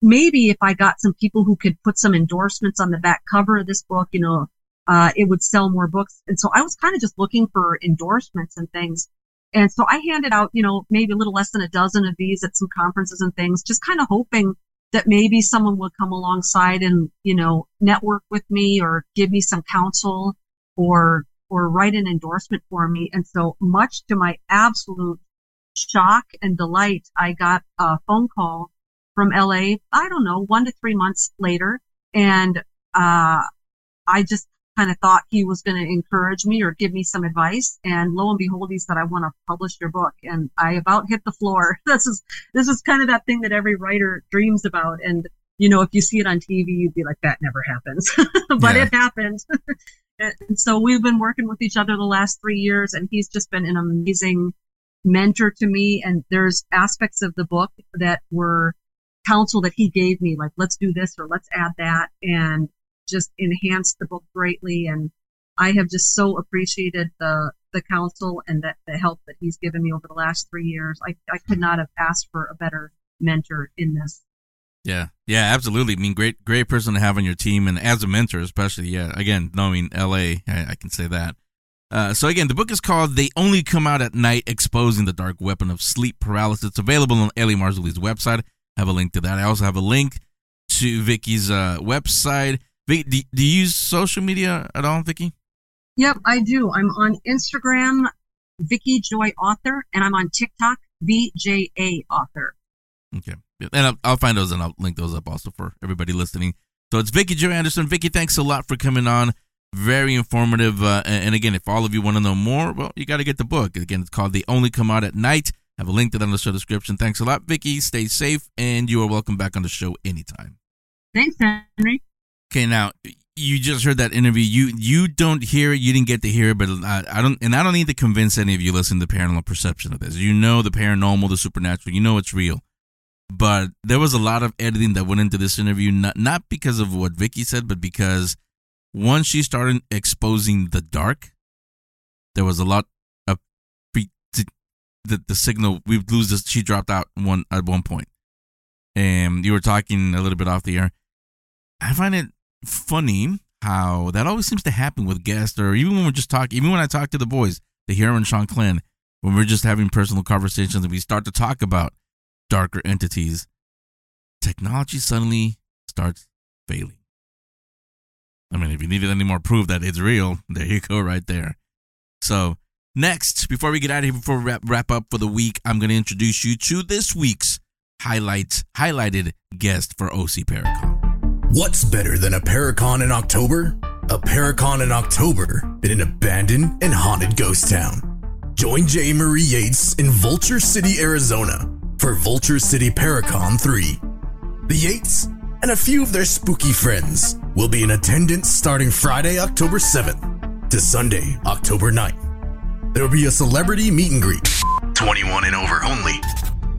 maybe if I got some people who could put some endorsements on the back cover of this book, you know, uh, it would sell more books. And so I was kind of just looking for endorsements and things. And so I handed out, you know, maybe a little less than a dozen of these at some conferences and things, just kind of hoping that maybe someone would come alongside and, you know, network with me or give me some counsel or, or write an endorsement for me. And so much to my absolute shock and delight, I got a phone call from L A, I don't know, one to three months later. And, uh, I just kind of thought he was going to encourage me or give me some advice. And lo and behold, he said, I want to publish your book. And I about hit the floor. This is, this is kind of that thing that every writer dreams about. And, you know, if you see it on T V, you'd be like, that never happens, but yeah. It happened. And so we've been working with each other the last three years, and he's just been an amazing mentor to me. And there's aspects of the book that were counsel that he gave me, like, let's do this or let's add that, and just enhanced the book greatly. And I have just so appreciated the the counsel and that the help that he's given me over the last three years. I, I could not have asked for a better mentor in this. Yeah. Yeah, absolutely. I mean, great, great person to have on your team. And as a mentor, especially, yeah, again, knowing L A, I, I can say that. Uh, so again, the book is called They Only Come Out at Night, Exposing the Dark Weapon of Sleep Paralysis. It's available on L A. Marzulli's website. I have a link to that. I also have a link to Vicki's uh, website. Vicky, do, do you use social media at all, Vicki? Yep, I do. I'm on Instagram, Vicki Joy Author, and I'm on TikTok, V J A Author. Okay. And I'll, I'll find those and I'll link those up also for everybody listening. So it's Vicki Joy Anderson. Vicki, thanks a lot for coming on. Very informative. Uh, and again, if all of you want to know more, well, you got to get the book. Again, it's called They Only Come Out at Night. I have a link to that in the show description. Thanks a lot, Vicki. Stay safe, and you are welcome back on the show anytime. Thanks, Henry. Okay, now you just heard that interview. You you don't hear it. You didn't get to hear it, but I, I don't. And I don't need to convince any of you listening to Paranormal Perception of this. You know the paranormal, the supernatural. You know it's real. But there was a lot of editing that went into this interview, not not because of what Vicki said, but because once she started exposing the dark, there was a lot of pre- the the signal. We'd lose this. She dropped out one at one point, and you were talking a little bit off the air. I find it funny how that always seems to happen with guests, or even when we're just talking. Even when I talk to the boys, the Hero and Sean Clan, when we're just having personal conversations and we start to talk about darker entities, technology suddenly starts failing. I mean, if you needed any more proof that it's real, there you go right there. So next, before we get out of here, before we wrap, wrap up for the week, I'm going to introduce you to this week's highlights highlighted guest for O C Paracon. What's better than a Paracon in October? A Paracon in October in an abandoned and haunted ghost town. Join J. Marie Yates in Vulture City, Arizona for Vulture City Paracon three. The Yates and a few of their spooky friends will be in attendance starting Friday, October seventh to Sunday, October ninth. There will be a celebrity meet and greet, twenty-one and over only,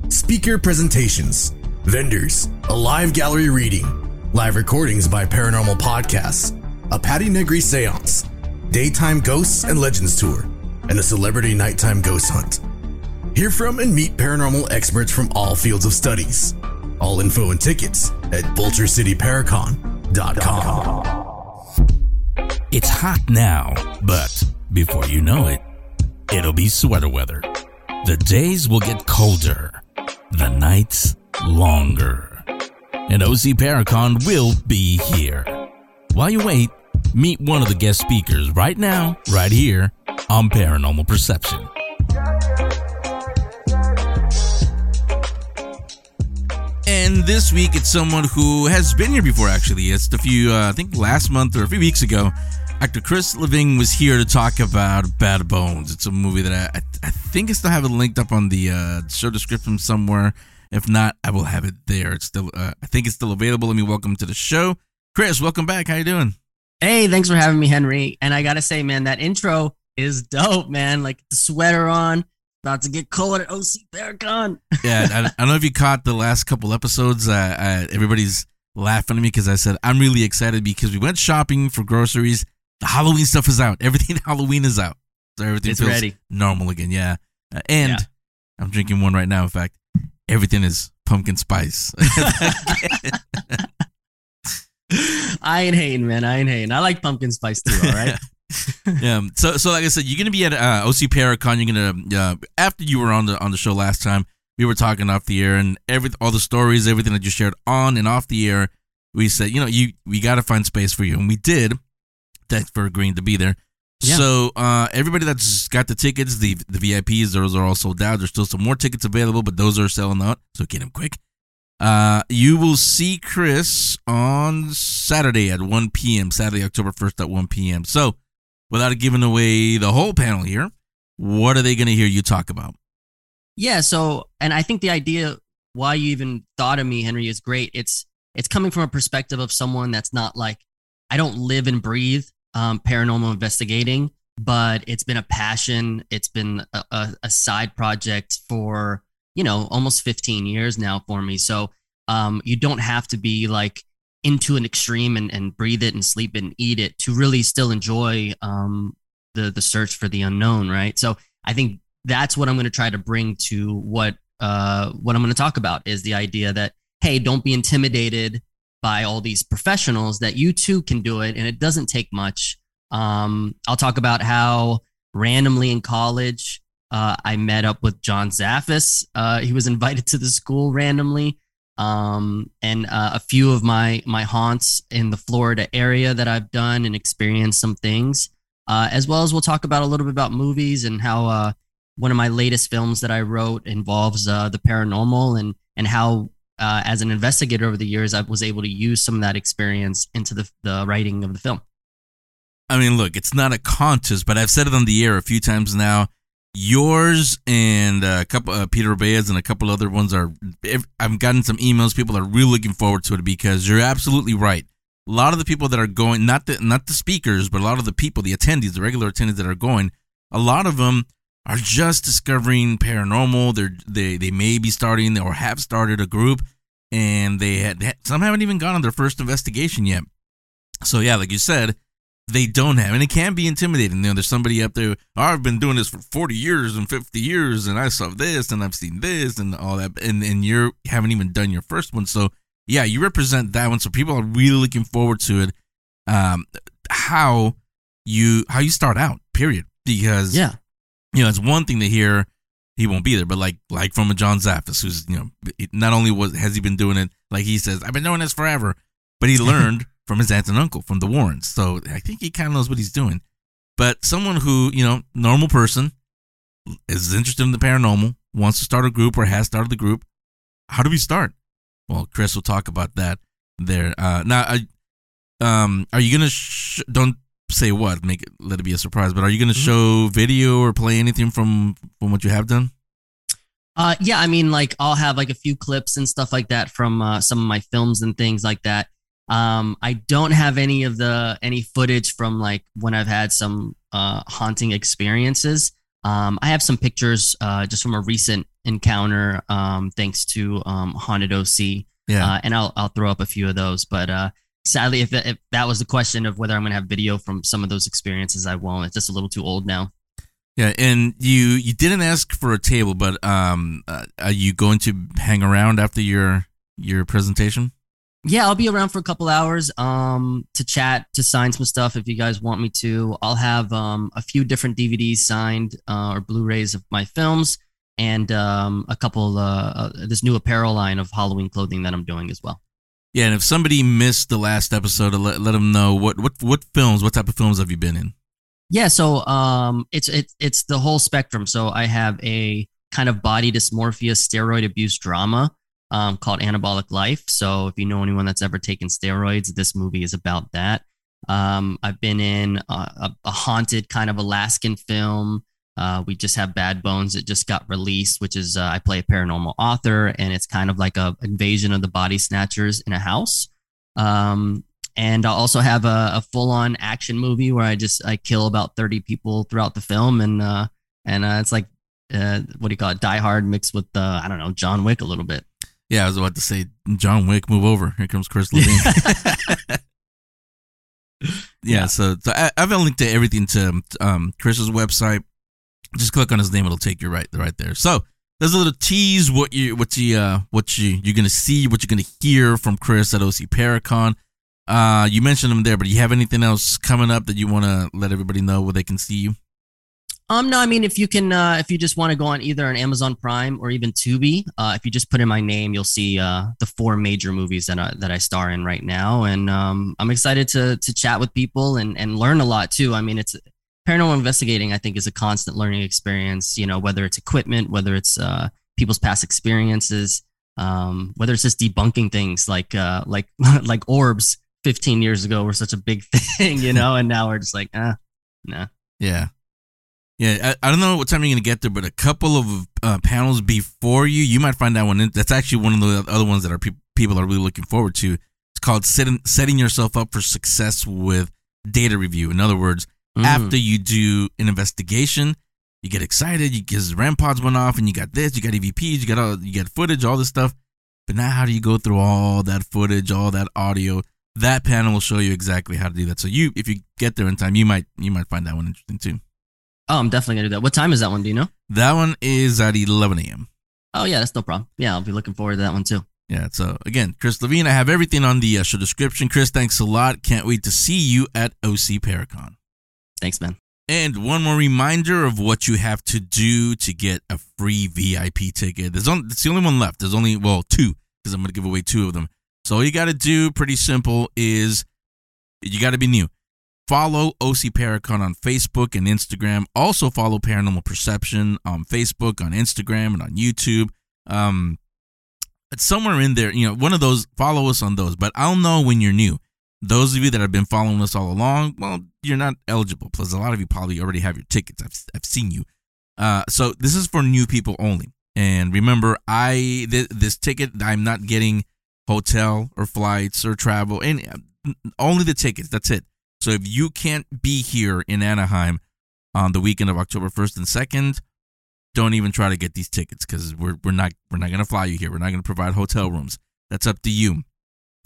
speaker presentations, vendors, a live gallery reading, live recordings by paranormal podcasts, a Patty Negri seance, daytime ghosts and legends tour, and a celebrity nighttime ghost hunt. Hear from and meet paranormal experts from all fields of studies. All info and tickets at vulture city paracon dot com. It's hot now, but before you know it, it'll be sweater weather. The days will get colder, the nights longer. And O C Paracon will be here. While you wait, Meet one of the guest speakers right now, right here on Paranormal Perception. And this week, it's someone who has been here before, actually. It's a few, uh, I think last month or a few weeks ago, actor Chris Levine was here to talk about Bad Bones. It's a movie that I, I, I think I still have it linked up on the uh, show description somewhere. If not, I will have it there. It's still, uh, I think it's still available. Let me welcome to the show, Chris. Welcome back. How you doing? Hey, thanks for having me, Henry. And I gotta say, man, that intro is dope, man. Like the sweater on, about to get cold at O C Paracon. Yeah, I, I don't know if you caught the last couple episodes. Uh, I, everybody's laughing at me because I said I'm really excited because we went shopping for groceries. The Halloween stuff is out. Everything Halloween is out. So everything it's feels ready. Normal again. Yeah. Uh, and yeah. I'm drinking one right now. In fact, everything is pumpkin spice. I ain't hating, man. I ain't hating. I like pumpkin spice too. All right. yeah. So, so like I said, you're gonna be at uh, O C Paracon. You're gonna uh, after you were on the on the show last time, we were talking off the air and every all the stories, everything that you shared on and off the air. We said, you know, you we got to find space for you, and we did. Thanks for agreeing to be there. Yeah. So uh, everybody that's got the tickets, the the V I Ps, those are all sold out. There's still some more tickets available, but those are selling out, so get them quick. Uh, you will see Chris on Saturday at one p.m., Saturday, October first at one p.m. So without giving away the whole panel here, what are they going to hear you talk about? Yeah, so, and I think the idea why you even thought of me, Henry, is great. It's it's coming from a perspective of someone that's not like, I don't live and breathe um, paranormal investigating, but it's been a passion. It's been a, a, a side project for, you know, almost fifteen years now for me. So um, you don't have to be like into an extreme and, and breathe it and sleep it and eat it to really still enjoy um, the, the search for the unknown, right? So I think that's what I'm going to try to bring to what uh, what I'm going to talk about is the idea that, hey, don't be intimidated by all these professionals, that you too can do it, and it doesn't take much. Um, I'll talk about how randomly in college, uh, I met up with John Zaffis. Uh, he was invited to the school randomly, um, and uh, a few of my my haunts in the Florida area that I've done and experienced some things, uh, as well as we'll talk about a little bit about movies and how uh, one of my latest films that I wrote involves uh, the paranormal and and how Uh, as an investigator over the years, I was able to use some of that experience into the, the writing of the film. I mean, look, it's not a contest, but I've said it on the air a few times now. Yours and a couple, uh, Peter Baez and a couple other ones are, I've gotten some emails. People are really looking forward to it because you're absolutely right. A lot of the people that are going, not the, not the speakers, but a lot of the people, the attendees, the regular attendees that are going, a lot of them are just discovering paranormal. They're, they they may be starting or have started a group, and they had some haven't even gone on their first investigation yet. So yeah, like you said, they don't have, and it can be intimidating. You know, there's somebody up there. Oh, I've been doing this for forty years and fifty years, and I saw this, and I've seen this, and all that, and and you haven't even done your first one. So yeah, you represent that one. So people are really looking forward to it. Um, how you how you start out, period, because yeah. You know, it's one thing to hear he won't be there, but like like from a John Zaffis, who's, you know, not only was has he been doing it, like he says, I've been doing this forever, but he learned from his aunt and uncle, from the Warrens. So I think he kind of knows what he's doing. But someone who, you know, normal person is interested in the paranormal, wants to start a group or has started the group, how do we start? Well, Chris will talk about that there. Uh, now, I, um, are you going to, sh- don't, say what make it let it be a surprise, but are you going to show video or play anything from from what you have done? Uh yeah, I mean, like I'll have like a few clips and stuff like that from uh, some of my films and things like that. um I don't have any of the any footage from like when I've had some uh haunting experiences. um I have some pictures uh just from a recent encounter, um thanks to um Haunted O C. yeah uh, and I'll I'll throw up a few of those, but uh sadly, if, if that was the question of whether I'm going to have video from some of those experiences, I won't. It's just a little too old now. Yeah, and you you didn't ask for a table, but um, uh, are you going to hang around after your your presentation? Yeah, I'll be around for a couple hours um, to chat, to sign some stuff if you guys want me to. I'll have um, a few different D V Ds signed uh, or Blu-rays of my films, and um, a couple uh, uh, this new apparel line of Halloween clothing that I'm doing as well. Yeah, and if somebody missed the last episode, let, let them know what, what what films, what type of films have you been in? Yeah, so um, it's it's it's the whole spectrum. So I have a kind of body dysmorphia, steroid abuse drama um, called Anabolic Life. So if you know anyone that's ever taken steroids, this movie is about that. Um, I've been in a, a haunted kind of Alaskan film. Uh, we just have Bad Bones. It just got released, which is uh, I play a paranormal author, and it's kind of like a invasion of the body snatchers in a house. Um, and I also have a, a full on action movie where I just I kill about thirty people throughout the film, and uh, and uh, it's like uh, what do you call it? Die Hard mixed with uh, I don't know, John Wick a little bit. Yeah, I was about to say John Wick. Move over. Here comes Chris Levine. Yeah, yeah, so, so I, I've linked to everything to um, Chris's website. Just click on his name; it'll take you right, right there. So there's a little tease what you, what you, uh, what you, you're gonna see, what you're gonna hear from Chris at O C Paracon. Uh, you mentioned him there, but do you have anything else coming up that you want to let everybody know where they can see you? Um, no, I mean, if you can, uh, if you just want to go on either an Amazon Prime or even Tubi, uh, if you just put in my name, you'll see uh, the four major movies that I, that I star in right now, and um, I'm excited to to chat with people and and learn a lot too. I mean, it's paranormal investigating, I think, is a constant learning experience, you know, whether it's equipment, whether it's uh, people's past experiences, um, whether it's just debunking things like uh, like like orbs fifteen years ago were such a big thing, you know, and now we're just like, ah, no. Nah. Yeah. Yeah. I, I don't know what time you're going to get there, but a couple of uh, panels before you, you might find that one. That's actually one of the other ones that are pe- people are really looking forward to. It's called setting, setting yourself up for success with data review. In other words, Mm. after you do an investigation, you get excited, you because RAM pods went off and you got this, you got E V Ps, you got all, you got footage, all this stuff. But now how do you go through all that footage, all that audio? That panel will show you exactly how to do that. So you, if you get there in time, you might you might find that one interesting too. Oh, I'm definitely going to do that. What time is that one? Do you know? That one is at eleven a.m. Oh, yeah, that's no problem. Yeah, I'll be looking forward to that one too. Yeah, so again, Chris Levine, I have everything on the show description. Chris, thanks a lot. Can't wait to see you at O C Paracon. Thanks, man. And one more reminder of what you have to do to get a free V I P ticket. There's only, it's the only one left. There's only, well, two, because I'm going to give away two of them. So all you got to do, pretty simple, is you got to be new. Follow O C Paracon on Facebook and Instagram. Also follow Paranormal Perception on Facebook, on Instagram, and on YouTube. Um, it's somewhere in there, you know, one of those, follow us on those. But I'll know when you're new. Those of you that have been following us all along, well, you're not eligible. Plus, a lot of you probably already have your tickets. I've I've seen you. Uh, so this is for new people only. And remember, I th- this ticket, I'm not getting hotel or flights or travel, and only the tickets. That's it. So if you can't be here in Anaheim on the weekend of October first and second, don't even try to get these tickets because we're we're not we're not gonna fly you here. We're not gonna provide hotel rooms. That's up to you.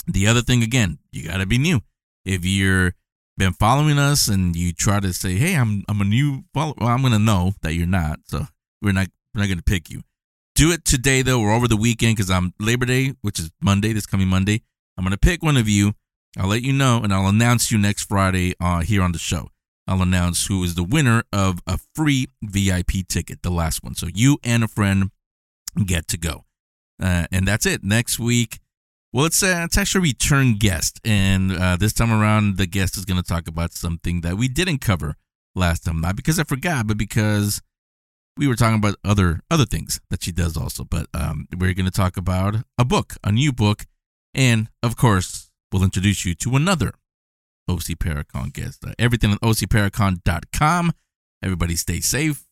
The other thing, again, you got to be new. If you've been following us and you try to say, hey, I'm I'm a new follower, well, I'm going to know that you're not. So we're not we're not going to pick you. Do it today, though, or over the weekend because I'm Labor Day, which is Monday, this coming Monday. I'm going to pick one of you. I'll let you know, and I'll announce you next Friday uh, here on the show. I'll announce who is the winner of a free V I P ticket, the last one. So you and a friend get to go. Uh, and that's it. Next week. Well, it's, uh, it's actually a return guest, and uh, this time around, the guest is going to talk about something that we didn't cover last time. Not because I forgot, but because we were talking about other other things that she does also. But um, we're going to talk about a book, a new book, and, of course, we'll introduce you to another O C Paracon guest. Uh, everything on O C Paracon dot com. Everybody stay safe.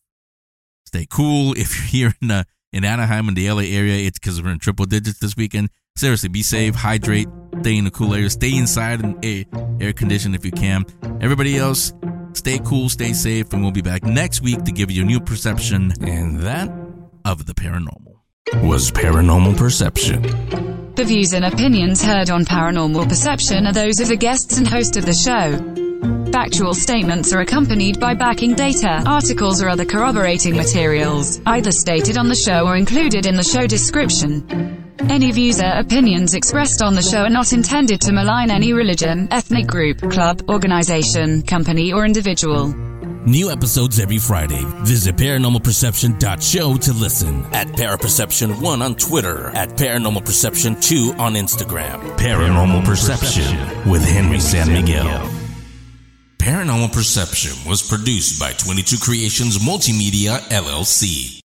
Stay cool. If you're here in, uh, in Anaheim and the L A area, it's because we're in triple digits this weekend. Seriously, be safe, hydrate, stay in the cool area, stay inside and air, air condition if you can. Everybody else, stay cool, stay safe, and we'll be back next week to give you a new perception, and that of the paranormal. Was Paranormal Perception. The views and opinions heard on Paranormal Perception are those of the guests and host of the show. Factual statements are accompanied by backing data, articles, or other corroborating materials, either stated on the show or included in the show description. Any views or opinions expressed on the show are not intended to malign any religion, ethnic group, club, organization, company, or individual. New episodes every Friday. Visit paranormal perception dot show to listen. At Paraperception one on Twitter. At Paranormal Perception two on Instagram. Paranormal Perception with Henry San Miguel. Paranormal Perception was produced by twenty-two Creations Multimedia, L L C.